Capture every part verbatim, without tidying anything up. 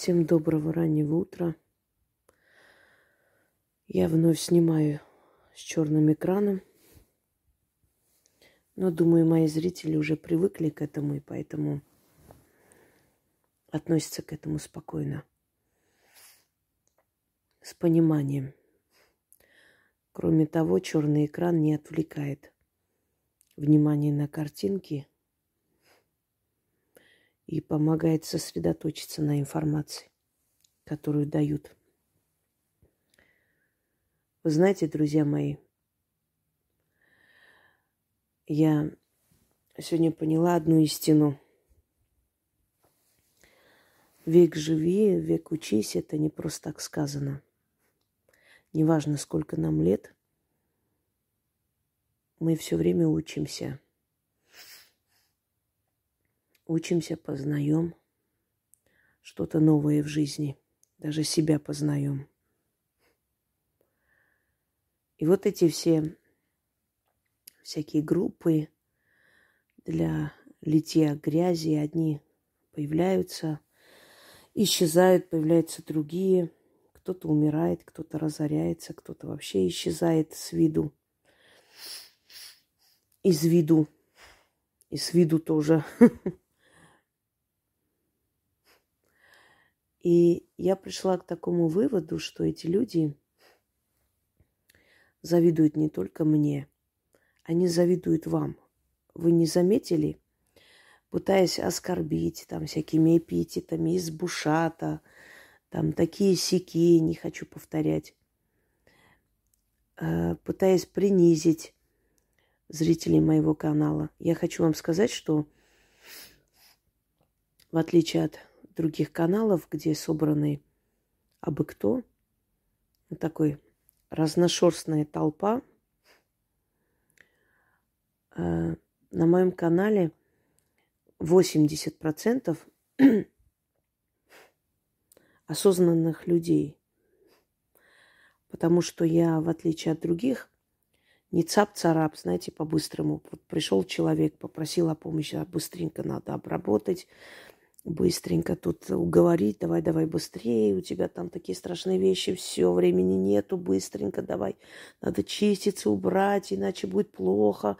Всем доброго раннего утра. Я вновь снимаю с черным экраном. Но, думаю, мои зрители уже привыкли к этому и поэтому относятся к этому спокойно, с пониманием. Кроме того, черный экран не отвлекает внимание на картинки и помогает сосредоточиться на информации, которую дают. Вы знаете, друзья мои, я сегодня поняла одну истину. Век живи, век учись, это не просто так сказано. Неважно, сколько нам лет, мы все время учимся. Учимся, познаем что-то новое в жизни. Даже себя познаем. И вот эти все всякие группы для литья грязи. Одни появляются, исчезают, появляются другие. Кто-то умирает, кто-то разоряется, кто-то вообще исчезает с виду. Из виду. И с виду тоже. И я пришла к такому выводу, что эти люди завидуют не только мне, они завидуют вам. Вы не заметили? Пытаясь оскорбить там всякими эпитетами, из бушата, там такие-сяки, не хочу повторять. Пытаясь принизить зрителей моего канала. Я хочу вам сказать, что в отличие от других каналов, где собраны абы кто, вот такой разношерстная толпа, на моем канале восемьдесят процентов осознанных людей. Потому что я, в отличие от других, не цап-царап, знаете, по-быстрому. Вот пришел человек, попросил о помощи, а быстренько надо обработать, быстренько тут уговорить, давай-давай быстрее, у тебя там такие страшные вещи, все, времени нету, быстренько давай, надо чиститься, убрать, иначе будет плохо.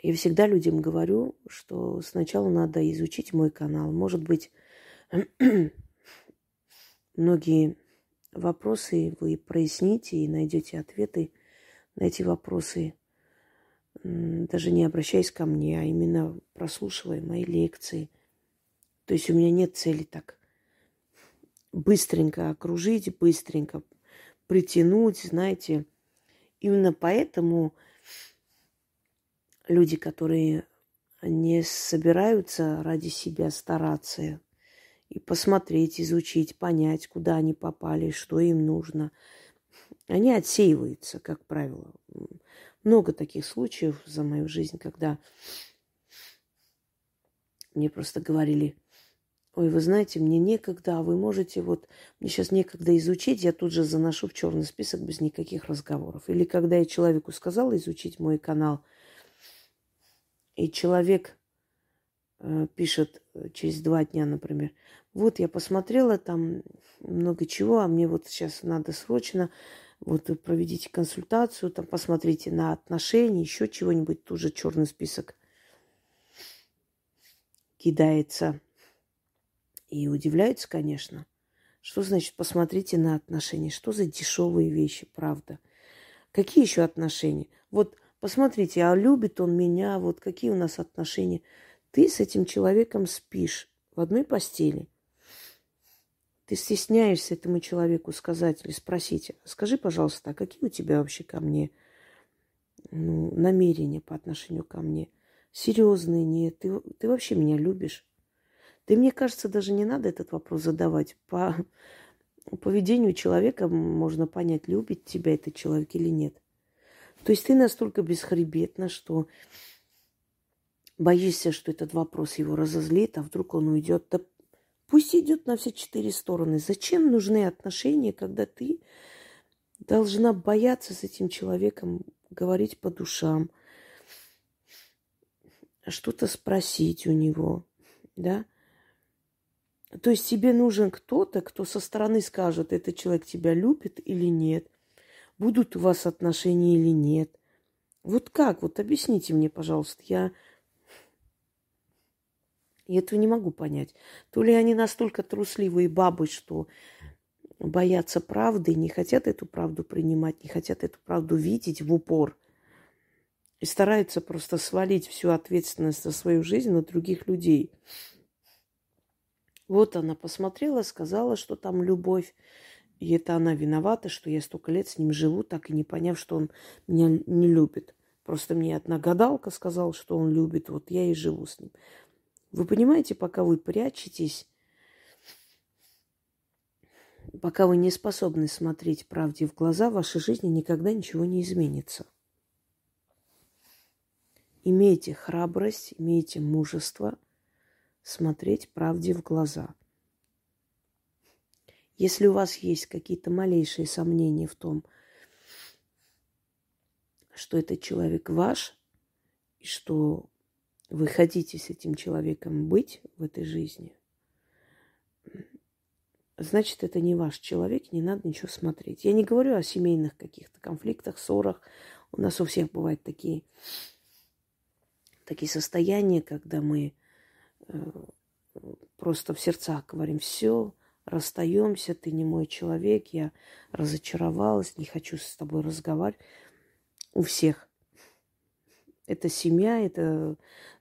Я всегда людям говорю, что сначала надо изучить мой канал. Может быть, многие вопросы вы проясните и найдете ответы на эти вопросы, даже не обращаясь ко мне, а именно прослушивая мои лекции. То есть у меня нет цели так быстренько окружить, быстренько притянуть, знаете. Именно поэтому люди, которые не собираются ради себя стараться, и посмотреть, изучить, понять, куда они попали, что им нужно. Они отсеиваются, как правило. Много таких случаев за мою жизнь, когда мне просто говорили: ой, вы знаете, мне некогда, а вы можете, вот, мне сейчас некогда изучить, я тут же заношу в черный список без никаких разговоров. Или когда я человеку сказала изучить мой канал, и человек пишет через два дня, например, вот я посмотрела там много чего, а мне вот сейчас надо срочно, вот проведите консультацию, там посмотрите на отношения, еще чего-нибудь, тут же черный список кидается. И удивляются, конечно, что значит посмотрите на отношения, что за дешевые вещи, правда. Какие еще отношения? Вот посмотрите, а любит он меня, вот какие у нас отношения. Ты с этим человеком спишь в одной постели. Ты стесняешься этому человеку сказать или спросить: скажи, пожалуйста, а какие у тебя вообще ко мне, ну, намерения по отношению ко мне? Серьезные, нет? Ты, ты вообще меня любишь? Ты, мне кажется, даже не надо этот вопрос задавать. По поведению человека можно понять, любит тебя этот человек или нет. То есть ты настолько бесхребетна, что боишься, что этот вопрос его разозлит, а вдруг он уйдет. Да пусть идет на все четыре стороны. Зачем нужны отношения, когда ты должна бояться с этим человеком говорить по душам, что-то спросить у него, да? То есть тебе нужен кто-то, кто со стороны скажет, этот человек тебя любит или нет, будут у вас отношения или нет. Вот как? Вот объясните мне, пожалуйста, я... я этого не могу понять. То ли они настолько трусливые бабы, что боятся правды, не хотят эту правду принимать, не хотят эту правду видеть в упор и стараются просто свалить всю ответственность за свою жизнь на других людей. Вот она посмотрела, сказала, что там любовь. И это она виновата, что я столько лет с ним живу, так и не поняв, что он меня не любит. Просто мне одна гадалка сказала, что он любит, вот я и живу с ним. Вы понимаете, пока вы прячетесь, пока вы не способны смотреть правде в глаза, в вашей жизни никогда ничего не изменится. Имейте храбрость, имейте мужество смотреть правде в глаза. Если у вас есть какие-то малейшие сомнения в том, что этот человек ваш, и что вы хотите с этим человеком быть в этой жизни, значит, это не ваш человек, не надо ничего смотреть. Я не говорю о семейных каких-то конфликтах, ссорах. У нас у всех бывают такие, такие состояния, когда мы э, просто в сердцах говорим: все, расстаемся, ты не мой человек, я разочаровалась, не хочу с тобой разговаривать. У всех. Это семья, это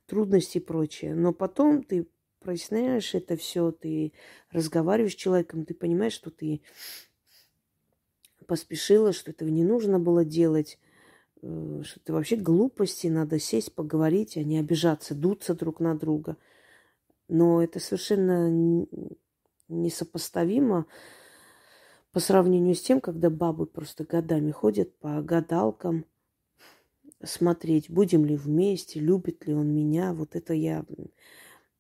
трудности и прочее. Но потом ты проясняешь это все, ты разговариваешь с человеком, ты понимаешь, что ты поспешила, что этого не нужно было делать, что ты вообще глупости, надо сесть, поговорить, а не обижаться, дуться друг на друга. Но это совершенно несопоставимо по сравнению с тем, когда бабы просто годами ходят по гадалкам, смотреть, будем ли вместе, любит ли он меня, вот это я...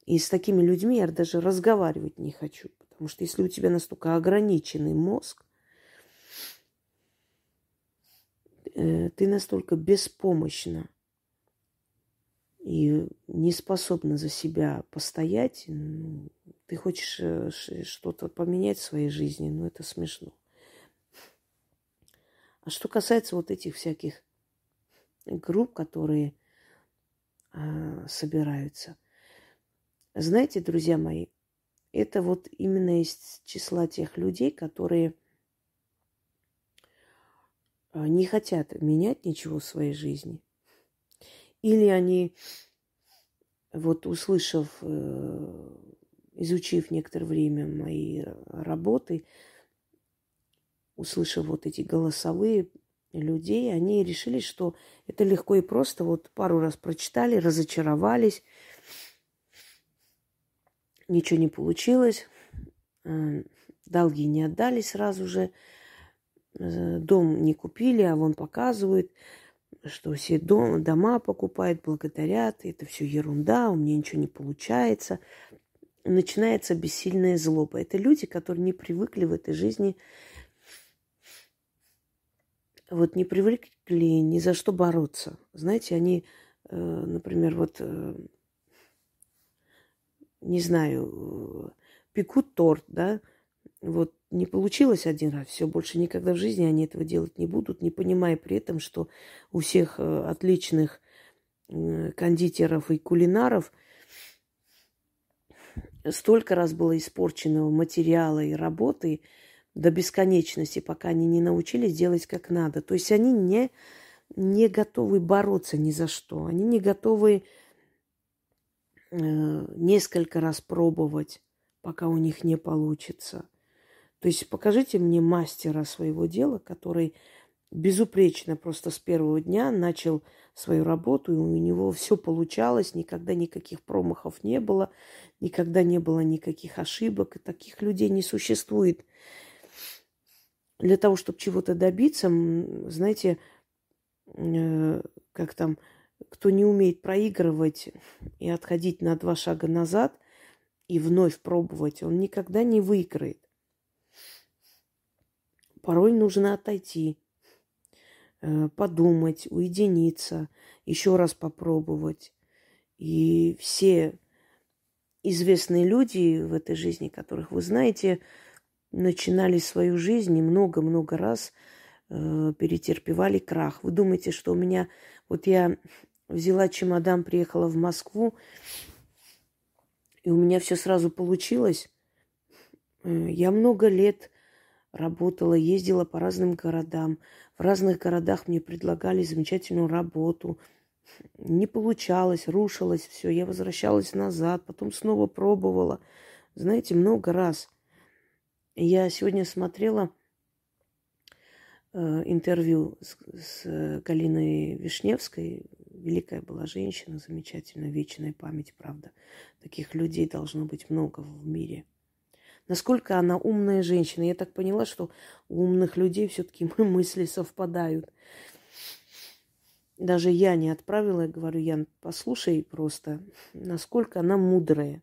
И с такими людьми я даже разговаривать не хочу. Потому что если у тебя настолько ограниченный мозг, ты настолько беспомощна и не способна за себя постоять, ты хочешь что-то поменять в своей жизни, но это смешно. А что касается вот этих всяких групп, которые а, собираются... Знаете, друзья мои, это вот именно из числа тех людей, которые не хотят менять ничего в своей жизни. Или они, вот услышав, изучив некоторое время мои работы, услышав вот эти голосовые людей, они решили, что это легко и просто. Вот пару раз прочитали, разочаровались, ничего не получилось, долги не отдали сразу же, дом не купили, а вон показывают, что все дом, дома покупают, благодарят, это все ерунда, у меня ничего не получается. Начинается бессильная злоба. Это люди, которые не привыкли в этой жизни, вот не привыкли ни за что бороться. Знаете, они, например, вот... не знаю, пекут торт, да, вот не получилось один раз, все, больше никогда в жизни они этого делать не будут, не понимая при этом, что у всех отличных кондитеров и кулинаров столько раз было испорченного материала и работы до бесконечности, пока они не научились делать как надо. То есть они не, не готовы бороться ни за что, они не готовы несколько раз пробовать, пока у них не получится. То есть покажите мне мастера своего дела, который безупречно просто с первого дня начал свою работу, и у него все получалось, никогда никаких промахов не было, никогда не было никаких ошибок, и таких людей не существует. Для того, чтобы чего-то добиться, знаете, как там... кто не умеет проигрывать и отходить на два шага назад и вновь пробовать, он никогда не выиграет. Порой нужно отойти, подумать, уединиться, еще раз попробовать. И все известные люди в этой жизни, которых вы знаете, начинали свою жизнь и много-много раз э, перетерпевали крах. Вы думаете, что у меня... Вот я взяла чемодан, приехала в Москву, и у меня все сразу получилось. Я много лет работала, ездила по разным городам. В разных городах мне предлагали замечательную работу. Не получалось, рушилось все. Я возвращалась назад, потом снова пробовала. Знаете, много раз. Я сегодня смотрела э, интервью с, с Галиной Вишневской. Великая была женщина, замечательная, вечная память, правда. Таких людей должно быть много в мире. Насколько она умная женщина. Я так поняла, что у умных людей все-таки мысли совпадают. Даже я не отправила, я говорю, Ян, послушай просто, насколько она мудрая.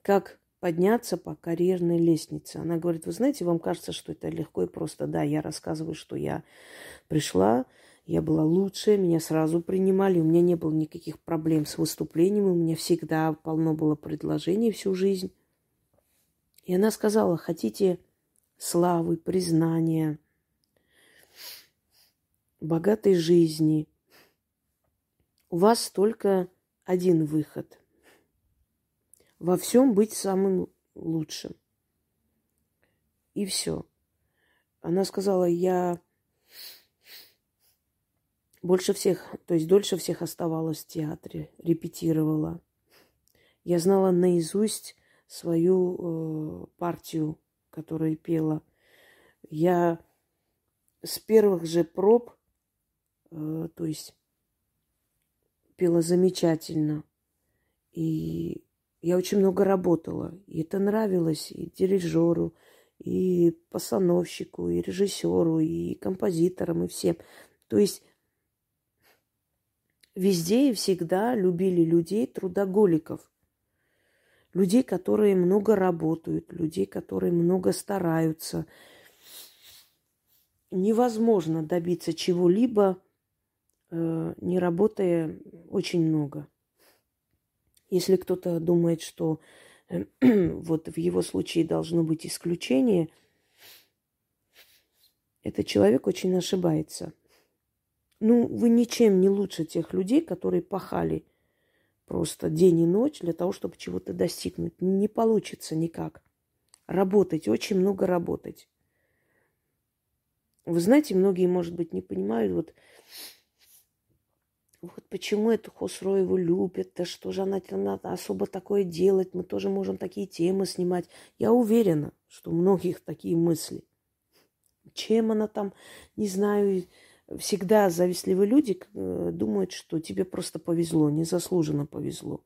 Как подняться по карьерной лестнице. Она говорит, вы знаете, вам кажется, что это легко и просто. Да, я рассказываю, что я пришла, я была лучшая, меня сразу принимали, у меня не было никаких проблем с выступлением, у меня всегда полно было предложений всю жизнь. И она сказала, хотите славы, признания, богатой жизни, у вас только один выход – во всем быть самым лучшим. И все. Она сказала, я больше всех, то есть дольше всех оставалась в театре, репетировала. Я знала наизусть свою э, партию, которую пела. Я с первых же проб, э, то есть пела замечательно. И я очень много работала, и это нравилось и дирижеру, и постановщику, и режиссеру, и композиторам, и всем. То есть везде и всегда любили людей трудоголиков, людей, которые много работают, людей, которые много стараются. Невозможно добиться чего-либо, не работая очень много. Если кто-то думает, что вот в его случае должно быть исключение, этот человек очень ошибается. Ну, вы ничем не лучше тех людей, которые пахали просто день и ночь для того, чтобы чего-то достигнуть. Не получится никак. Работать, очень много работать. Вы знаете, многие, может быть, не понимают, вот... Вот почему эту Хосроеву любят, да что же она, она особо такое делать, мы тоже можем такие темы снимать. Я уверена, что у многих такие мысли. Чем она там, не знаю, всегда завистливые люди думают, что тебе просто повезло, незаслуженно повезло.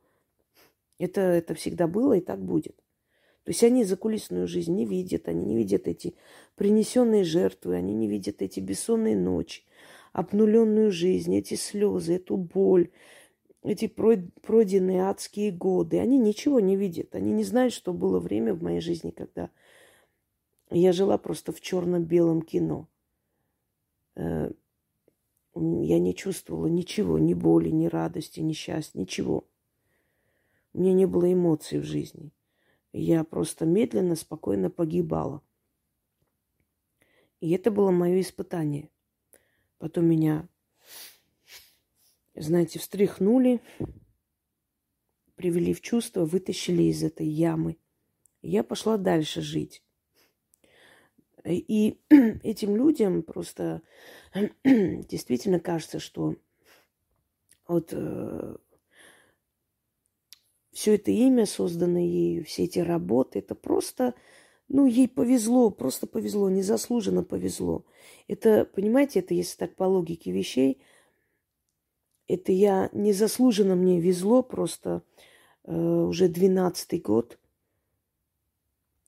Это, это всегда было и так будет. То есть они закулисную жизнь не видят, они не видят эти принесенные жертвы, они не видят эти бессонные ночи, обнуленную жизнь, эти слезы, эту боль, эти пройденные адские годы. Они ничего не видят. Они не знают, что было время в моей жизни, когда я жила просто в черно-белом кино. Я не чувствовала ничего, ни боли, ни радости, ни счастья, ничего. У меня не было эмоций в жизни. Я просто медленно, спокойно погибала. И это было мое испытание. Потом меня, знаете, встряхнули, привели в чувство, вытащили из этой ямы. Я пошла дальше жить. И этим людям просто действительно кажется, что вот э, все это имя, созданное ею, все эти работы, это просто... Ну, ей повезло, просто повезло, незаслуженно повезло. Это, понимаете, это, если так по логике вещей, это я незаслуженно мне везло, просто э, уже двенадцатый год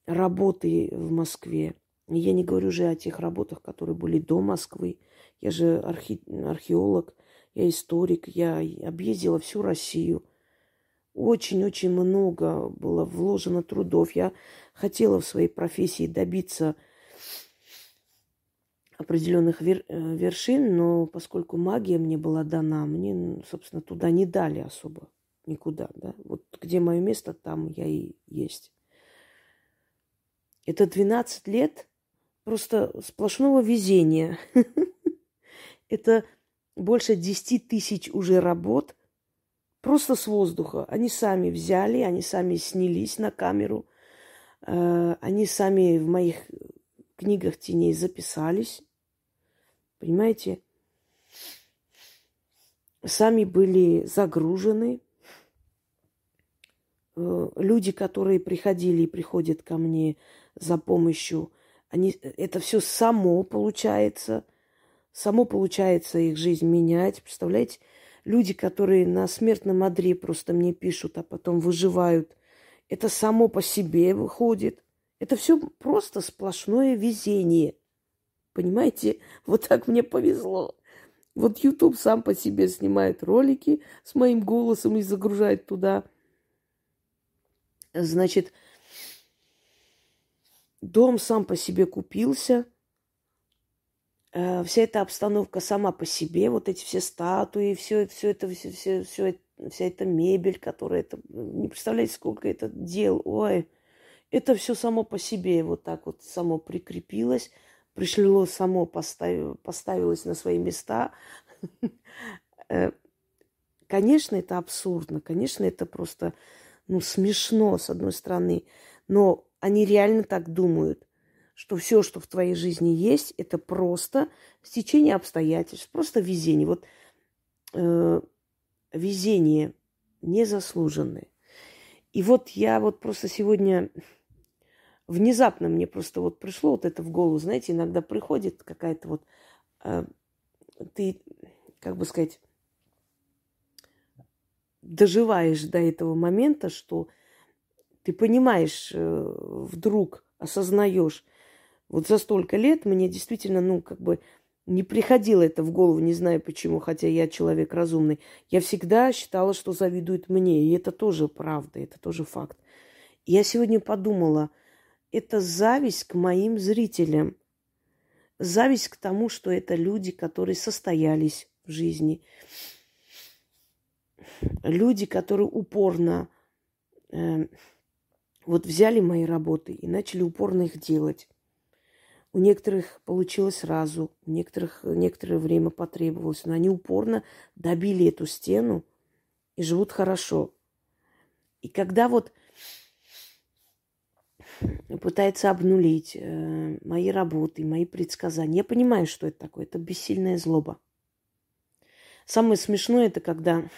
работы в Москве. Я не говорю уже о тех работах, которые были до Москвы. Я же архе- археолог, я историк, я объездила всю Россию. Очень-очень много было вложено трудов. Я хотела в своей профессии добиться определенных вер- вершин, но поскольку магия мне была дана, мне, собственно, туда не дали особо. никуда, да. Вот где мое место, там я и есть. Это двенадцать лет просто сплошного везения. Это больше десять тысяч уже работ просто с воздуха. Они сами взяли, они сами снялись на камеру, они сами в моих книгах теней записались. Понимаете? Сами были загружены. Люди, которые приходили и приходят ко мне за помощью, они, это все само получается. Само получается их жизнь менять. Представляете? Люди, которые на смертном одре просто мне пишут, а потом выживают. Это само по себе выходит. Это все просто сплошное везение. Понимаете? Вот так мне повезло. Вот YouTube сам по себе снимает ролики с моим голосом и загружает туда. Значит, дом сам по себе купился. Э, вся эта обстановка сама по себе. Вот эти все статуи, все, все это, все, все, все, вся эта мебель, которая... Это, не представляете, сколько это дел. Ой, это все само по себе вот так вот само прикрепилось. Пришло само, поставило, поставилось на свои места. Конечно, это абсурдно. Конечно, это просто ну, смешно, с одной стороны. Но они реально так думают, что все, что в твоей жизни есть, это просто стечение обстоятельств, просто везение. Вот э, везение незаслуженное. И вот я вот просто сегодня... Внезапно мне просто вот пришло вот это в голову. Знаете, иногда приходит какая-то вот... Э, ты, как бы сказать, доживаешь до этого момента, что ты понимаешь, э, вдруг осознаешь. Вот за столько лет мне действительно, ну, как бы не приходило это в голову, не знаю почему, хотя я человек разумный. Я всегда считала, что завидуют мне. И это тоже правда, это тоже факт. Я сегодня подумала... Это зависть к моим зрителям. Зависть к тому, что это люди, которые состоялись в жизни. Люди, которые упорно э, вот взяли мои работы и начали упорно их делать. У некоторых получилось сразу, у некоторых некоторое время потребовалось. Но они упорно добили эту стену и живут хорошо. И когда вот... пытается обнулить э, мои работы, мои предсказания. Я понимаю, что это такое. Это бессильная злоба. Самое смешное, это когда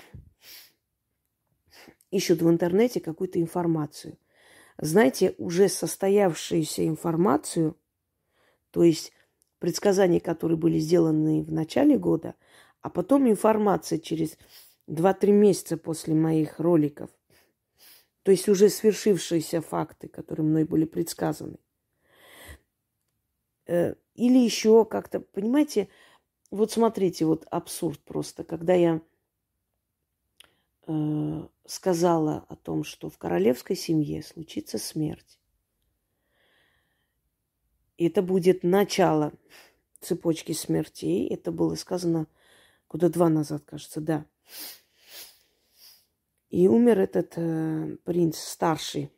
ищут в интернете какую-то информацию. Знаете, уже состоявшуюся информацию, то есть предсказания, которые были сделаны в начале года, а потом информация через два-три месяца после моих роликов. То есть уже свершившиеся факты, которые мной были предсказаны. Или еще как-то, понимаете, вот смотрите, вот абсурд просто. Когда я э, сказала о том, что в королевской семье случится смерть. Это будет начало цепочки смертей. Это было сказано года два назад, кажется, да. И умер этот э, принц, старший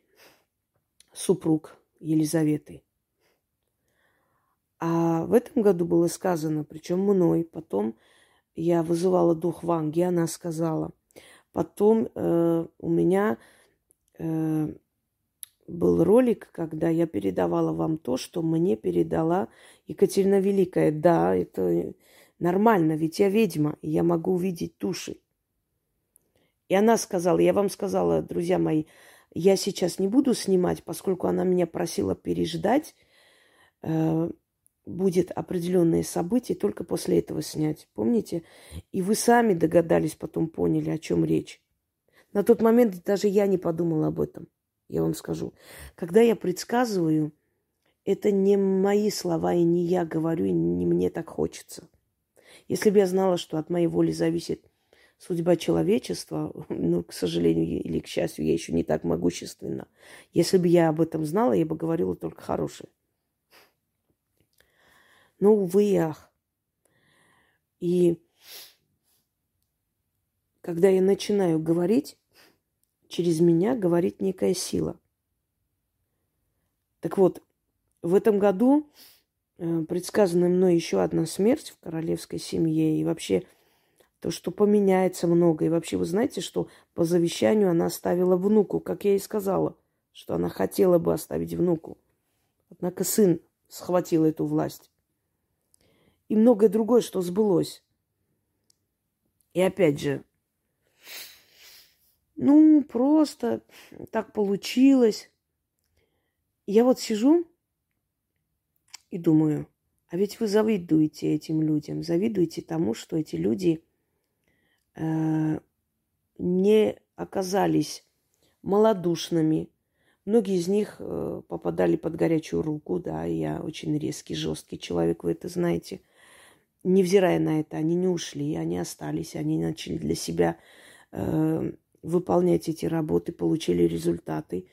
супруг Елизаветы. А в этом году было сказано, причем мной, потом я вызывала дух Ванги, она сказала. Потом э, у меня э, был ролик, когда я передавала вам то, что мне передала Екатерина Великая. Да, это нормально, ведь я ведьма, и я могу увидеть души. И она сказала, я вам сказала, друзья мои, я сейчас не буду снимать, поскольку она меня просила переждать, э, будет определенные события, только после этого снять. Помните? И вы сами догадались, потом поняли, о чем речь. На тот момент даже я не подумала об этом, я вам скажу. Когда я предсказываю, это не мои слова, и не я говорю, и не мне так хочется. Если бы я знала, что от моей воли зависит судьба человечества, ну, к сожалению или к счастью, я еще не так могущественна. Если бы я об этом знала, я бы говорила только хорошее. Но, увы и ах. И когда я начинаю говорить, через меня говорит некая сила. Так вот, в этом году предсказана мной еще одна смерть в королевской семье. И вообще то, что поменяется много. И вообще вы знаете, что по завещанию она оставила внуку, как я и сказала, что она хотела бы оставить внуку. Однако сын схватил эту власть. И многое другое, что сбылось. И опять же, ну, просто так получилось. Я вот сижу и думаю, а ведь вы завидуете этим людям, завидуете тому, что эти люди э, не оказались малодушными. Многие из них э, попадали под горячую руку, да, я очень резкий, жесткий человек, вы это знаете. Невзирая на это, они не ушли, они остались, они начали для себя э, выполнять эти работы, получили результаты.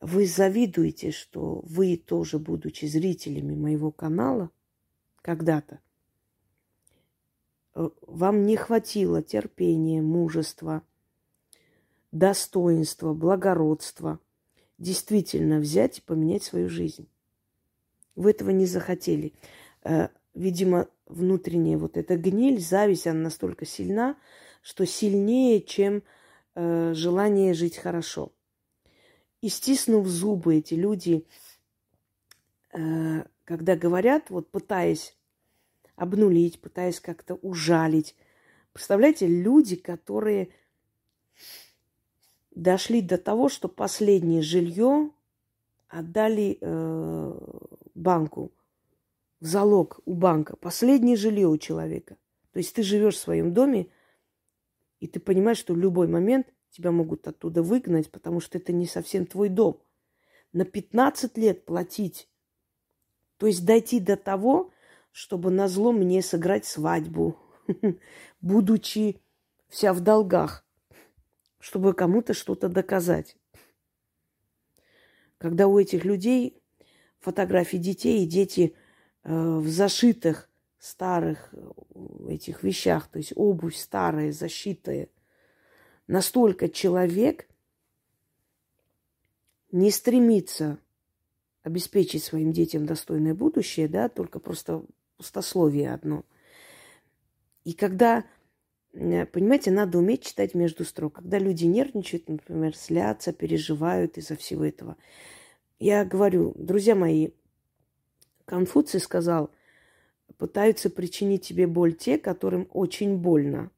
Вы завидуете, что вы тоже, будучи зрителями моего канала когда-то, вам не хватило терпения, мужества, достоинства, благородства действительно взять и поменять свою жизнь. Вы этого не захотели. Видимо, внутренняя вот эта гниль, зависть, она настолько сильна, что сильнее, чем э, желание жить хорошо. И стиснув зубы, эти люди, э, когда говорят, вот пытаясь обнулить, пытаясь как-то ужалить. Представляете, люди, которые дошли до того, что последнее жилье отдали э, банку. В залог у банка, последнее жилье у человека. То есть ты живешь в своем доме, и ты понимаешь, что в любой момент тебя могут оттуда выгнать, потому что это не совсем твой дом. На пятнадцать лет платить. То есть дойти до того, чтобы назло мне сыграть свадьбу, будучи вся в долгах, чтобы кому-то что-то доказать. Когда у этих людей фотографии детей, и дети в зашитых старых этих вещах, то есть обувь старая, зашитая. Настолько человек не стремится обеспечить своим детям достойное будущее, да, только просто пустословие одно. И когда, понимаете, надо уметь читать между строк, когда люди нервничают, например, слятся, переживают из-за всего этого. Я говорю, друзья мои, Конфуций сказал, пытаются причинить тебе боль те, которым очень больно.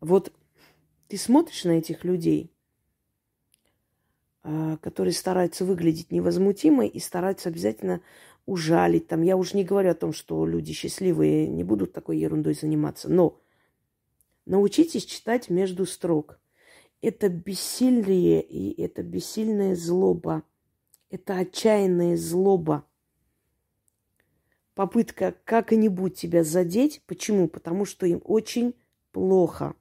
Вот ты смотришь на этих людей, которые стараются выглядеть невозмутимо и стараются обязательно ужалить. Там, я уж не говорю о том, что люди счастливые не будут такой ерундой заниматься, но научитесь читать между строк. Это бессилие и это бессильная злоба. Это отчаянная злоба. Попытка как-нибудь тебя задеть. Почему? Потому что им очень плохо.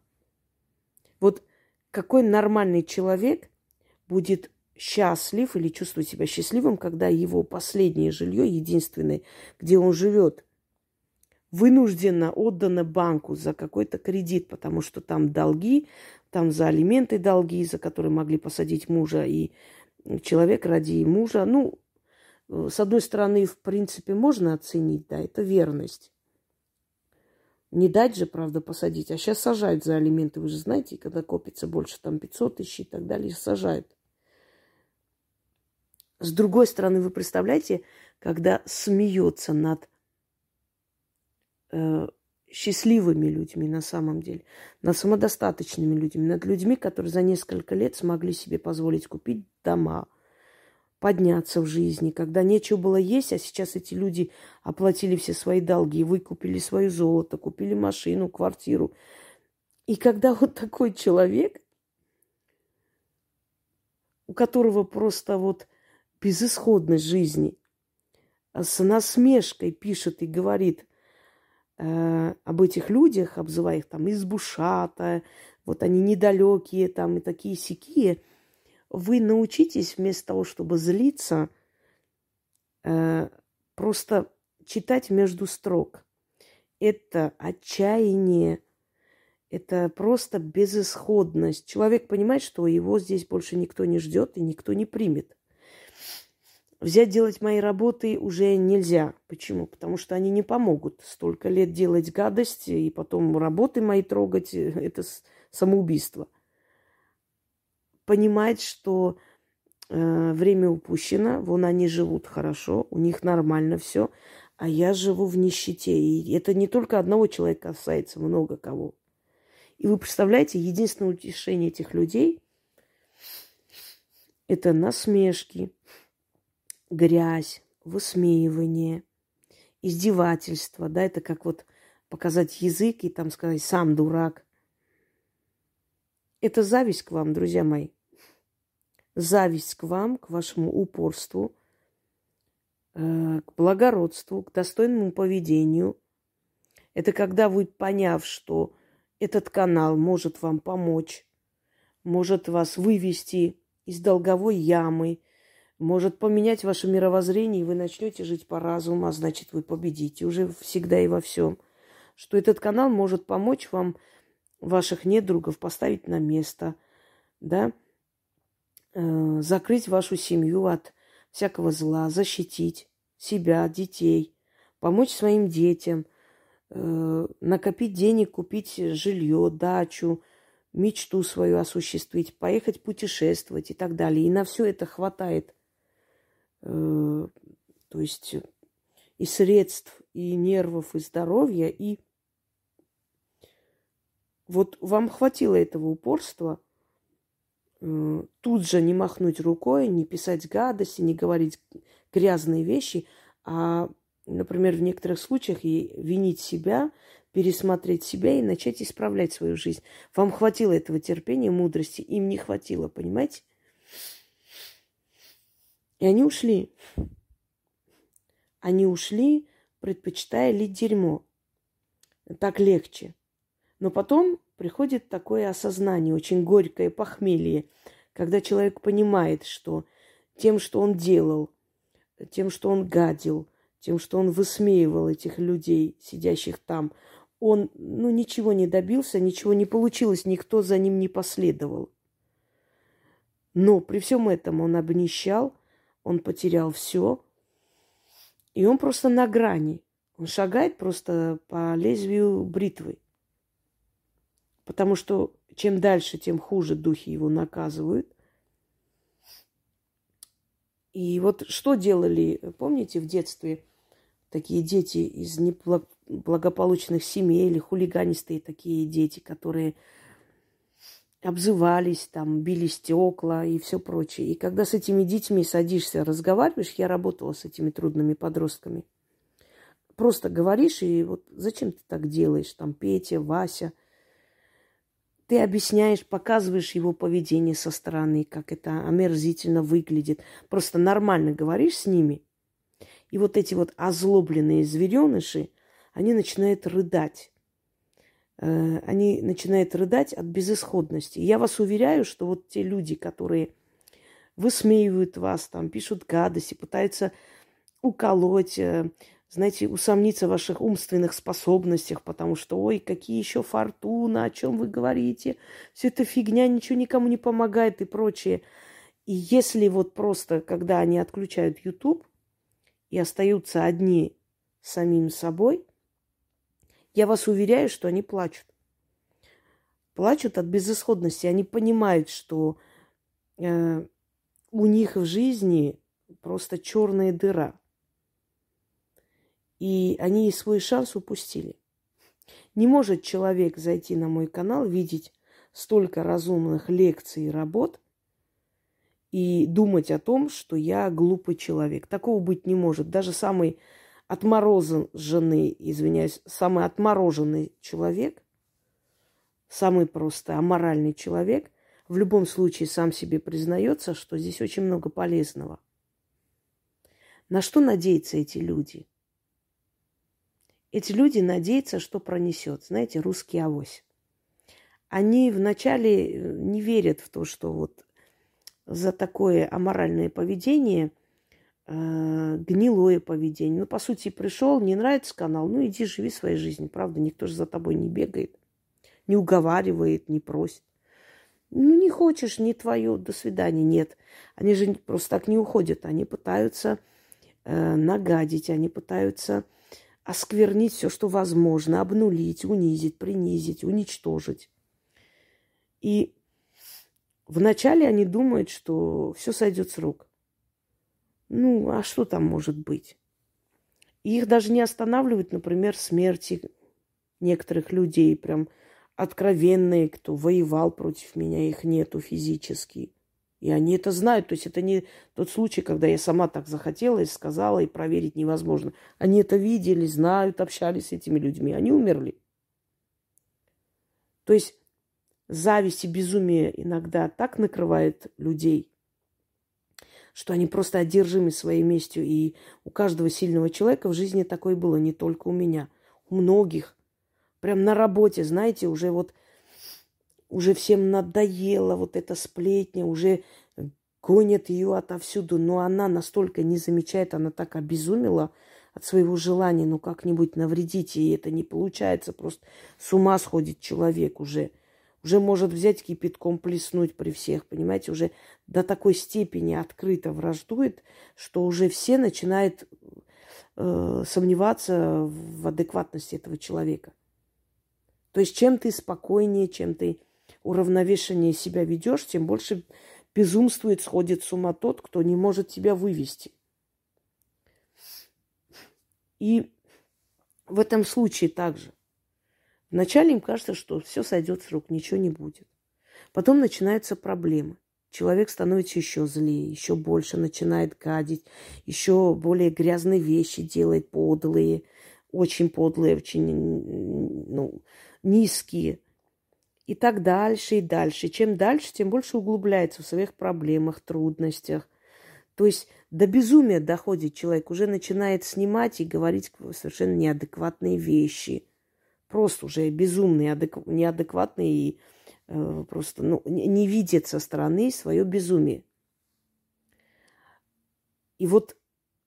Вот какой нормальный человек будет счастлив или чувствовать себя счастливым, когда его последнее жилье, единственное, где он живет, вынужденно отдано банку за какой-то кредит, потому что там долги, там за алименты долги, за которые могли посадить мужа и человек ради мужа. Ну, с одной стороны, в принципе, можно оценить, да, это верность. Не дать же, правда, посадить. А сейчас сажают за алименты, вы же знаете, когда копится больше, там, пятьсот тысяч и так далее, сажают. С другой стороны, вы представляете, когда смеется над э, счастливыми людьми на самом деле, над самодостаточными людьми, над людьми, которые за несколько лет смогли себе позволить купить дома, подняться в жизни, когда нечего было есть, а сейчас эти люди оплатили все свои долги, выкупили свое золото, купили машину, квартиру. И когда вот такой человек, у которого просто вот безысходность жизни, с насмешкой пишет и говорит э, об этих людях, обзывая их там избушата, вот они недалекие там и такие-сякие, вы научитесь вместо того, чтобы злиться, э, просто читать между строк. Это отчаяние, Это просто безысходность. Человек понимает, что его здесь больше никто не ждет и никто не примет. Взять делать мои работы уже нельзя. Почему? Потому что они не помогут. Столько лет делать гадости и потом работы мои трогать – это самоубийство. Понимать, что э, время упущено, вон они живут хорошо, у них нормально все, а я живу в нищете. И это не только одного человека касается, много кого. И вы представляете, единственное утешение этих людей – это насмешки, грязь, высмеивание, издевательство. Да? Это как вот показать язык и там сказать «сам дурак». Это зависть к вам, друзья мои. Зависть к вам, к вашему упорству, к благородству, к достойному поведению. Это когда вы, поняв, что этот канал может вам помочь, может вас вывести из долговой ямы, может поменять ваше мировоззрение, и вы начнете жить по разуму, а значит, вы победите уже всегда и во всем. Что этот канал может помочь вам ваших недругов поставить на место, да, э, закрыть вашу семью от всякого зла, защитить себя, детей, помочь своим детям, накопить денег, купить жилье, дачу, мечту свою осуществить, поехать путешествовать и так далее. И на все это хватает, то есть и средств, и нервов, и здоровья. И вот вам хватило этого упорства тут же не махнуть рукой, не писать гадости, не говорить грязные вещи, а например, в некоторых случаях и винить себя, пересмотреть себя и начать исправлять свою жизнь. Вам хватило этого терпения, мудрости, им не хватило, понимаете? И они ушли. Они ушли, предпочитая лить дерьмо. Так легче. Но потом приходит такое осознание, очень горькое похмелье, когда человек понимает, что тем, что он делал, тем, что он гадил, тем, что он высмеивал этих людей, сидящих там. Он, ну, ничего не добился, ничего не получилось, никто за ним не последовал. Но при всем этом он обнищал, он потерял все, и он просто на грани. Он шагает просто по лезвию бритвы. Потому что чем дальше, тем хуже духи его наказывают. И вот что делали, помните, в детстве такие дети из неблагополучных семей или хулиганистые такие дети, которые обзывались, там, били стекла и все прочее. И когда с этими детьми садишься, разговариваешь, я работала с этими трудными подростками, просто говоришь, и вот зачем ты так делаешь, там, Петя, Вася. Ты объясняешь, показываешь его поведение со стороны, как это омерзительно выглядит. Просто нормально говоришь с ними. И вот эти вот озлобленные звереныши, они начинают рыдать. Они начинают рыдать от безысходности. Я вас уверяю, что вот те люди, которые высмеивают вас, там, пишут гадости, пытаются уколоть, знаете, усомниться в ваших умственных способностях, потому что, ой, какие еще фортуна, о чем вы говорите, все это фигня, ничего никому не помогает и прочее. И если вот просто, когда они отключают YouTube и остаются одни самим собой, я вас уверяю, что они плачут. Плачут от безысходности. Они понимают, что э, у них в жизни просто черная дыра. И они свой шанс упустили. Не может человек зайти на мой канал, видеть столько разумных лекций и работ и думать о том, что я глупый человек. Такого быть не может. Даже самый отмороженный, извиняюсь, самый отмороженный человек, самый просто аморальный человек, в любом случае сам себе признается, что здесь очень много полезного. На что надеются эти люди? Эти люди надеются, что пронесет. Знаете, русский авось. Они вначале не верят в то, что вот за такое аморальное поведение, э, гнилое поведение. Ну, по сути, пришел, не нравится канал, ну, иди живи своей жизнью. Правда, никто же за тобой не бегает. не уговаривает, не просит. Ну, не хочешь, не твое, до свидания, нет. Они же просто так не уходят, они пытаются э, нагадить, они пытаются осквернить все, что возможно, обнулить, унизить, принизить, уничтожить. И вначале они думают, что все сойдет с рук. Ну, а что там может быть? И их даже не останавливают, например, смерти некоторых людей, прям откровенные, кто воевал против меня, их нету физически. И они это знают. То есть это не тот случай, когда я сама так захотела и сказала, и проверить невозможно. Они это видели, знают, общались с этими людьми. Они умерли. То есть зависть и безумие иногда так накрывает людей, что они просто одержимы своей местью. И у каждого сильного человека в жизни такое было, не только у меня. У многих. Прям на работе, знаете, уже вот, уже всем надоела вот эта сплетня, уже гонят ее отовсюду. Но она настолько не замечает, она так обезумела от своего желания, ну, как-нибудь навредить. И это не получается, просто с ума сходит человек уже. Уже может взять кипятком, плеснуть при всех, понимаете, уже до такой степени открыто враждует, что уже все начинают э, сомневаться в адекватности этого человека. То есть чем ты спокойнее, чем ты уравновешеннее себя ведешь, тем больше безумствует, сходит с ума тот, кто не может тебя вывести. И в этом случае также. Вначале им кажется, что все сойдет с рук, ничего не будет. Потом начинаются проблемы. Человек становится еще злее, еще больше начинает гадить, еще более грязные вещи делает, подлые, очень подлые, очень ну, низкие. И так дальше и дальше. Чем дальше, тем больше углубляется в своих проблемах, трудностях. То есть до безумия доходит человек, уже начинает снимать и говорить совершенно неадекватные вещи. Просто уже безумные, неадекватные и э, просто ну, не видят со стороны свое безумие. И вот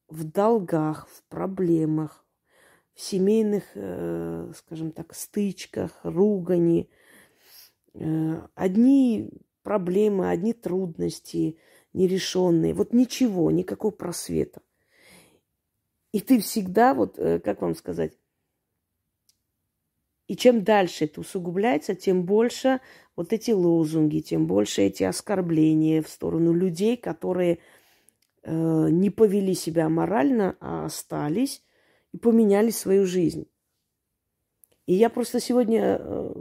в долгах, в проблемах, в семейных, э, скажем так, стычках, ругани, э, одни проблемы, одни трудности нерешенные, вот ничего, никакого просвета. И ты всегда, вот э, как вам сказать, и чем дальше это усугубляется, тем больше вот эти лозунги, тем больше эти оскорбления в сторону людей, которые э, не повели себя морально, а остались и поменяли свою жизнь. И я просто сегодня э,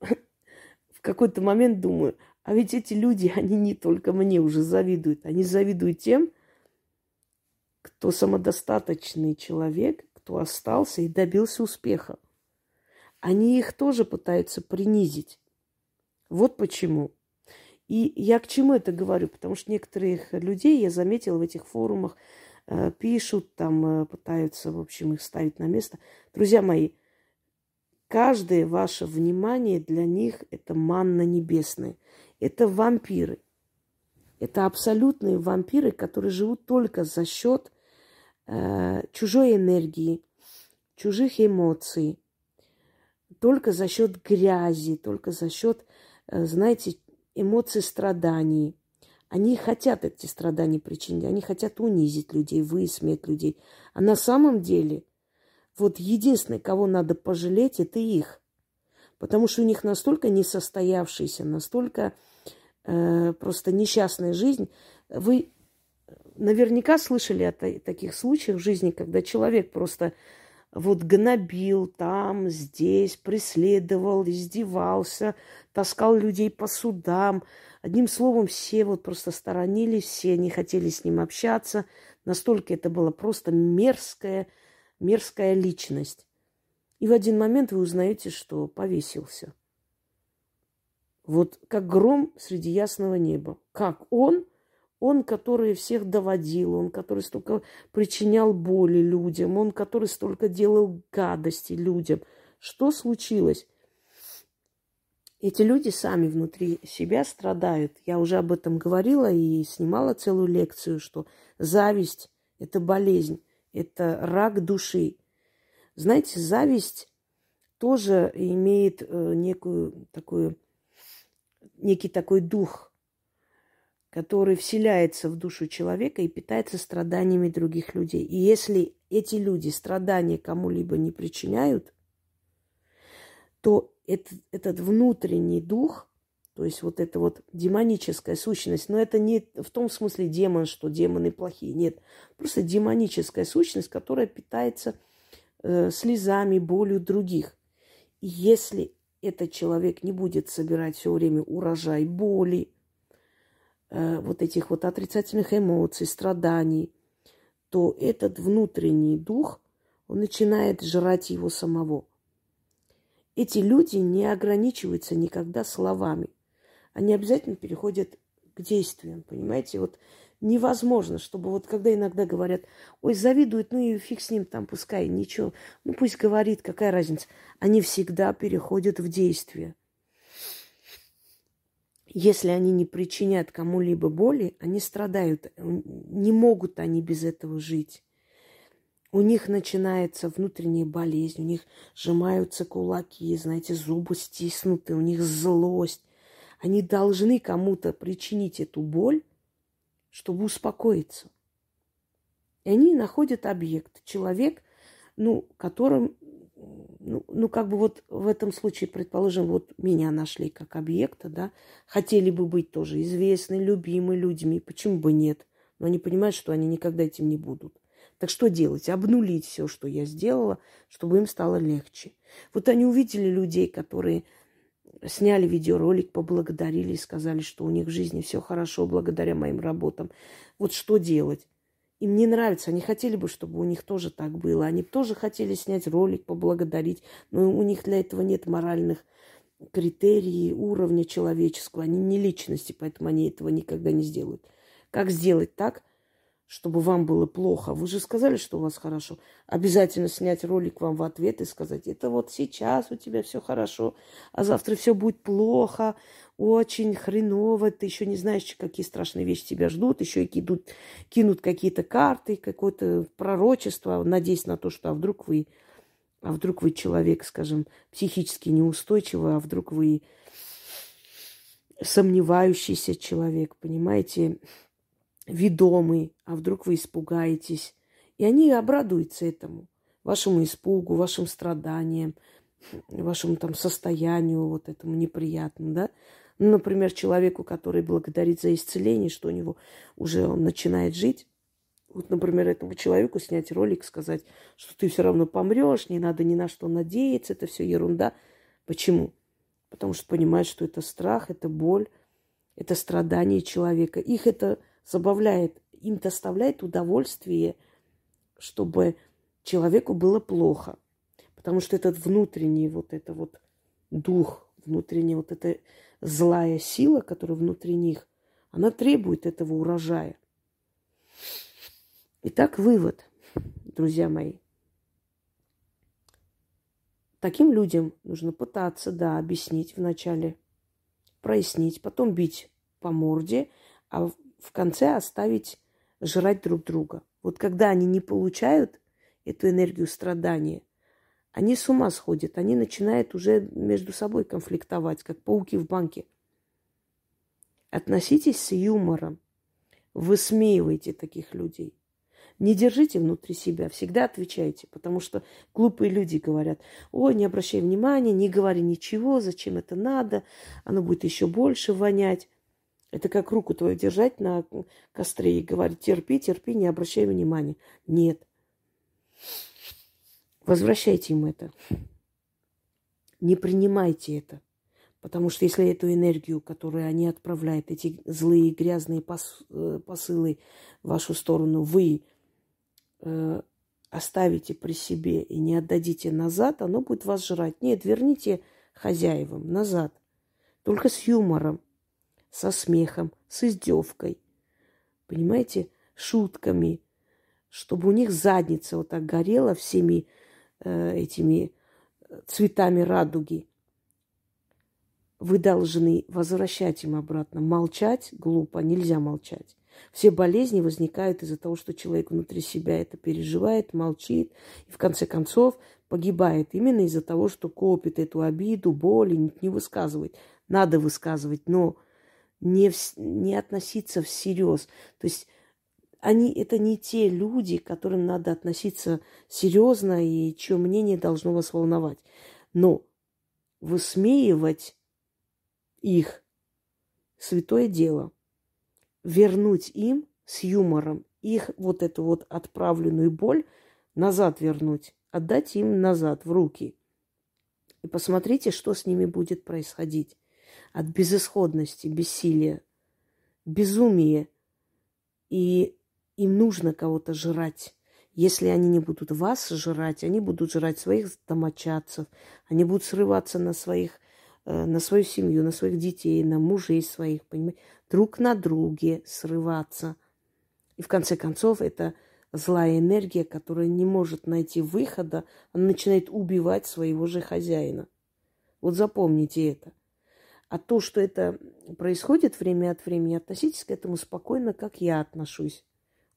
в какой-то момент думаю, а ведь эти люди, они не только мне уже завидуют, они завидуют тем, кто самодостаточный человек, кто остался и добился успеха. Они их тоже пытаются принизить. Вот почему. И я к чему это говорю? Потому что некоторых людей, я заметила, в этих форумах э, пишут, там э, пытаются, в общем, их ставить на место. Друзья мои, каждое ваше внимание для них – это манна небесная. Это вампиры. Это абсолютные вампиры, которые живут только за счет э, чужой энергии, чужих эмоций. Только за счет грязи, только за счет, знаете, эмоций страданий. Они хотят эти страдания причинить, они хотят унизить людей, высмеять людей. А на самом деле, вот единственное, кого надо пожалеть, это их. Потому что у них настолько несостоявшаяся, настолько э, просто несчастная жизнь. Вы наверняка слышали о та- таких случаях в жизни, когда человек просто... Вот гнобил там, здесь, преследовал, издевался, таскал людей по судам. Одним словом, все вот просто сторонились, все не хотели с ним общаться. Настолько это была просто мерзкая, мерзкая личность. И в один момент вы узнаете, что повесился. Вот как гром среди ясного неба. Как он... Он, который всех доводил, он, который столько причинял боли людям, он, который столько делал гадости людям. Что случилось? Эти люди сами внутри себя страдают. Я уже об этом говорила и снимала целую лекцию, что зависть – это болезнь, это рак души. Знаете, зависть – тоже имеет некую, такую, некий такой дух, который вселяется в душу человека и питается страданиями других людей. И если эти люди страдания кому-либо не причиняют, то этот, этот внутренний дух, то есть вот эта вот демоническая сущность, но это не в том смысле демон, что демоны плохие, нет. Просто демоническая сущность, которая питается э, слезами, болью других. И если этот человек не будет собирать все время урожай боли, э, вот этих вот отрицательных эмоций, страданий, то этот внутренний дух, он начинает жрать его самого. Эти люди не ограничиваются никогда словами. Они обязательно переходят к действиям, понимаете? Вот невозможно, чтобы вот когда иногда говорят, ой, завидует, ну и фиг с ним там, пускай, ничего. Ну пусть говорит, какая разница. Они всегда переходят в действие. Если они не причинят кому-либо боли, они страдают. Не могут они без этого жить. У них начинается внутренняя болезнь, у них сжимаются кулаки, знаете, зубы стиснуты, у них злость. Они должны кому-то причинить эту боль, чтобы успокоиться. И они находят объект, человек, ну, которым, ну, ну, как бы вот в этом случае, предположим, вот меня нашли как объекта, да, хотели бы быть тоже известны, любимы людьми, почему бы нет, но они понимают, что они никогда этим не будут. Так что делать? Обнулить все, что я сделала, чтобы им стало легче. Вот они увидели людей, которые сняли видеоролик, поблагодарили и сказали, что у них в жизни все хорошо благодаря моим работам. Вот что делать? Им не нравится. Они хотели бы, чтобы у них тоже так было. Они тоже хотели снять ролик, поблагодарить. Но у них для этого нет моральных критерий, уровня человеческого. Они не личности, поэтому они этого никогда не сделают. Как сделать так, чтобы вам было плохо? Вы же сказали, что у вас хорошо. Обязательно снять ролик вам в ответ и сказать, это вот сейчас у тебя все хорошо, а завтра все будет плохо, очень хреново, ты еще не знаешь, какие страшные вещи тебя ждут, еще и кинут, кинут какие-то карты, какое-то пророчество, надеясь на то, что а вдруг вы, а вдруг вы человек, скажем, психически неустойчивый, а вдруг вы сомневающийся человек, понимаете, ведомый, а вдруг вы испугаетесь. И они обрадуются этому, вашему испугу, вашим страданиям, вашему там состоянию вот этому неприятному, да. Ну, например, человеку, который благодарит за исцеление, что у него уже он начинает жить, вот, например, этому человеку снять ролик, сказать, что ты все равно помрешь, не надо ни на что надеяться, это все ерунда. Почему? Потому что понимает, что это страх, это боль, это страдание человека. Их это забавляет, им доставляет удовольствие, чтобы человеку было плохо. Потому что этот внутренний вот это вот дух, внутренняя вот эта злая сила, которая внутри них, она требует этого урожая. Итак, вывод, друзья мои. Таким людям нужно пытаться, да, объяснить вначале, прояснить, потом бить по морде, а в конце оставить жрать друг друга. Вот когда они не получают эту энергию страдания, они с ума сходят, они начинают уже между собой конфликтовать, как пауки в банке. Относитесь с юмором, высмеивайте таких людей. Не держите внутри себя, всегда отвечайте, потому что глупые люди говорят, ой, не обращай внимания, не говори ничего, зачем это надо, оно будет еще больше вонять. Это как руку твою держать на костре и говорить, терпи, терпи, не обращай внимания. Нет. Возвращайте им это. Не принимайте это. Потому что если эту энергию, которую они отправляют, эти злые, грязные пос- посылы в вашу сторону, вы э, оставите при себе и не отдадите назад, оно будет вас жрать. Нет, верните хозяевам назад. Только с юмором, со смехом, с издевкой, понимаете, шутками, чтобы у них задница вот так горела всеми э, этими цветами радуги. Вы должны возвращать им обратно. Молчать глупо, нельзя молчать. Все болезни возникают из-за того, что человек внутри себя это переживает, молчит, и в конце концов погибает именно из-за того, что копит эту обиду, боль, не высказывает. Надо высказывать, но не, в, не относиться всерьез. То есть они это не те люди, к которым надо относиться серьезно и чье мнение должно вас волновать. Но высмеивать их — святое дело. Вернуть им с юмором их вот эту вот отправленную боль, назад вернуть, отдать им назад в руки. И посмотрите, что с ними будет происходить. От безысходности, бессилия, безумия. И им нужно кого-то жрать. Если они не будут вас жрать, они будут жрать своих домочадцев, они будут срываться на своих, на свою семью, на своих детей, на мужей своих, понимаете? Друг на друге срываться. И в конце концов, это злая энергия, которая не может найти выхода, она начинает убивать своего же хозяина. Вот запомните это. А то, что это происходит время от времени, относитесь к этому спокойно, как я отношусь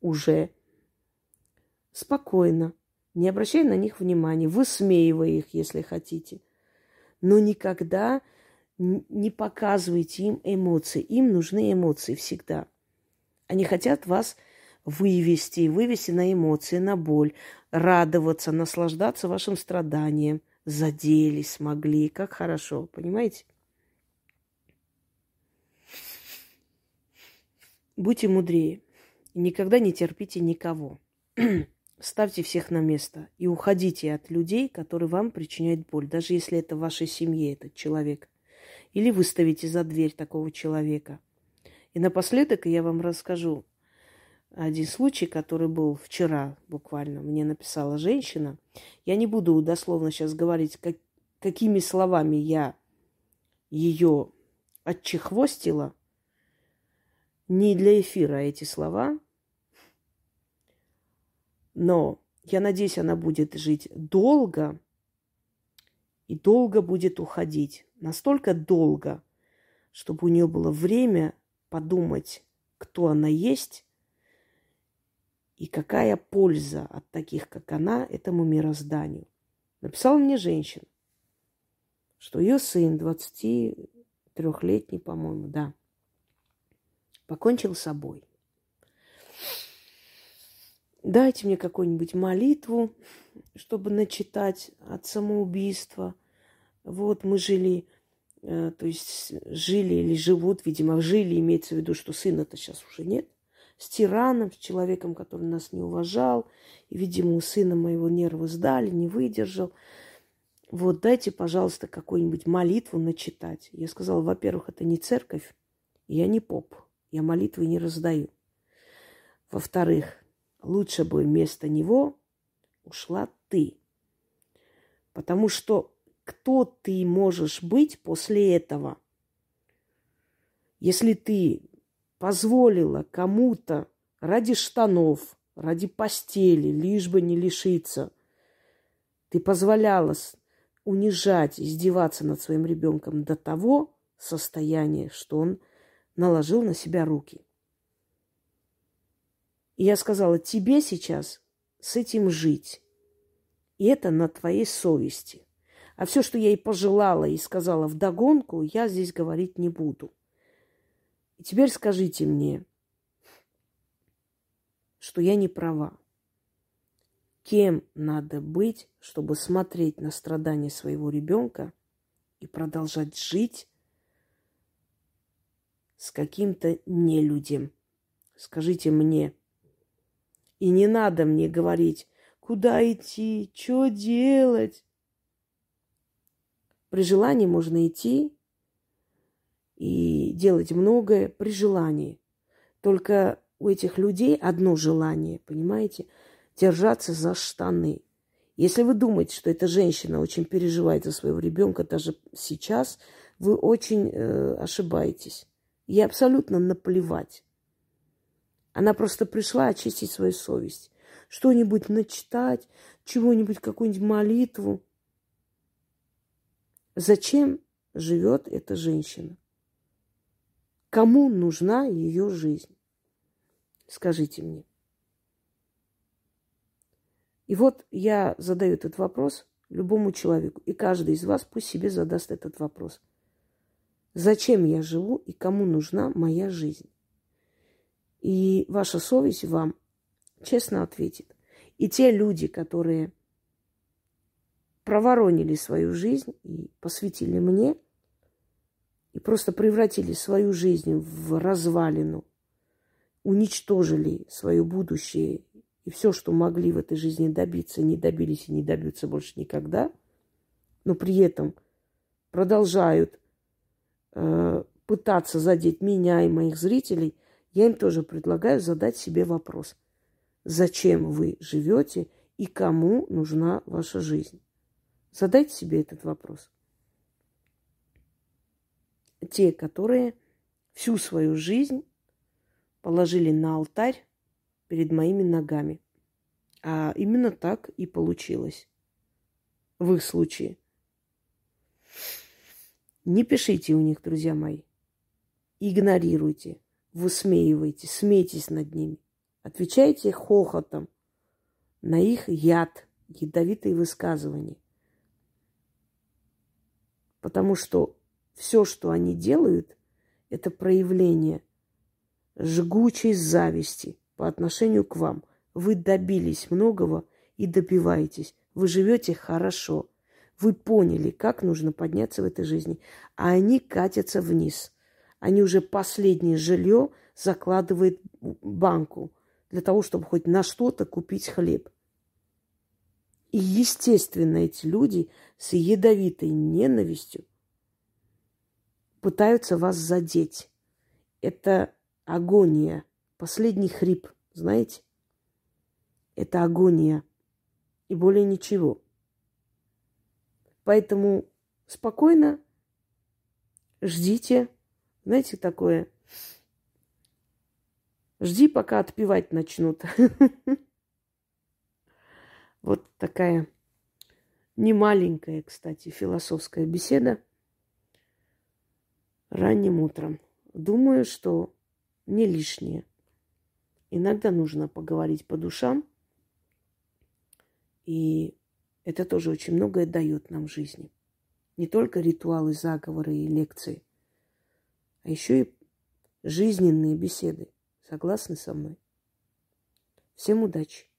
уже. Спокойно, не обращая на них внимания, высмеивая их, если хотите. Но никогда не показывайте им эмоции. Им нужны эмоции всегда. Они хотят вас вывести, вывести на эмоции, на боль, радоваться, наслаждаться вашим страданием. Задели, смогли, как хорошо, понимаете? Будьте мудрее. Никогда не терпите никого. Ставьте всех на место и уходите от людей, которые вам причиняют боль, даже если это в вашей семье этот человек. Или выставите за дверь такого человека. И напоследок я вам расскажу один случай, который был вчера буквально. Мне написала женщина. Я не буду дословно сейчас говорить, как, какими словами я ее отчехвостила. Не для эфира эти слова. Но я надеюсь, она будет жить долго и долго будет уходить. Настолько долго, чтобы у нее было время подумать, кто она есть и какая польза от таких, как она, этому мирозданию. Написала мне женщина, что ее сын, двадцатитрёхлетний, по-моему, да, покончил с собой. Дайте мне какую-нибудь молитву, чтобы начитать от самоубийства. Вот мы жили, то есть жили или живут, видимо, жили, имеется в виду, что сына-то сейчас уже нет, с тираном, с человеком, который нас не уважал. И, видимо, у сына моего нервы сдали, не выдержал. Вот дайте, пожалуйста, какую-нибудь молитву начитать. Я сказала, во-первых, это не церковь, я не поп, я молитвы не раздаю. Во-вторых, лучше бы вместо него ушла ты. Потому что кто ты можешь быть после этого? Если ты позволила кому-то ради штанов, ради постели, лишь бы не лишиться, ты позволяла унижать, издеваться над своим ребенком до того состояния, что он наложил на себя руки. И я сказала, тебе сейчас с этим жить. И это на твоей совести. А все, что я ей пожелала и сказала вдогонку, я здесь говорить не буду. И теперь скажите мне, что я не права. Кем надо быть, чтобы смотреть на страдания своего ребенка и продолжать жить с каким-то нелюдем? Скажите мне. И не надо мне говорить, куда идти, что делать. При желании можно идти и делать многое при желании. Только у этих людей одно желание, понимаете, держаться за штаны. Если вы думаете, что эта женщина очень переживает за своего ребенка даже сейчас, вы очень э, ошибаетесь. Ей абсолютно наплевать. Она просто пришла очистить свою совесть. Что-нибудь начитать, чего-нибудь, какую-нибудь молитву. Зачем живет эта женщина? Кому нужна ее жизнь? Скажите мне. И вот я задаю этот вопрос любому человеку. И каждый из вас пусть себе задаст этот вопрос. Зачем я живу и кому нужна моя жизнь? И ваша совесть вам честно ответит. И те люди, которые проворонили свою жизнь и посвятили мне, и просто превратили свою жизнь в развалину, уничтожили свое будущее и все, что могли в этой жизни добиться, не добились и не добьются больше никогда, но при этом продолжают э, пытаться задеть меня и моих зрителей, я им тоже предлагаю задать себе вопрос. Зачем вы живете и кому нужна ваша жизнь? Задайте себе этот вопрос. Те, которые всю свою жизнь положили на алтарь перед моими ногами. А именно так и получилось в их случае. Не пишите у них, друзья мои. Игнорируйте, высмеивайте, смейтесь над ними. Отвечайте хохотом на их яд, ядовитые высказывания. Потому что все, что они делают, это проявление жгучей зависти по отношению к вам. Вы добились многого и добиваетесь. Вы живете хорошо. Вы поняли, как нужно подняться в этой жизни. А они катятся вниз. Они уже последнее жилье закладывают в банку для того, чтобы хоть на что-то купить хлеб. И, естественно, эти люди с ядовитой ненавистью пытаются вас задеть. Это агония. Последний хрип, знаете? Это агония. И более ничего. Поэтому спокойно ждите. Знаете, такое? Жди, пока отпевать начнут. Вот такая немаленькая, кстати, философская беседа ранним утром. Думаю, что не лишнее. Иногда нужно поговорить по душам. И это тоже очень многое дает нам в жизни. Не только ритуалы, заговоры и лекции, а еще и жизненные беседы. Согласны со мной? Всем удачи!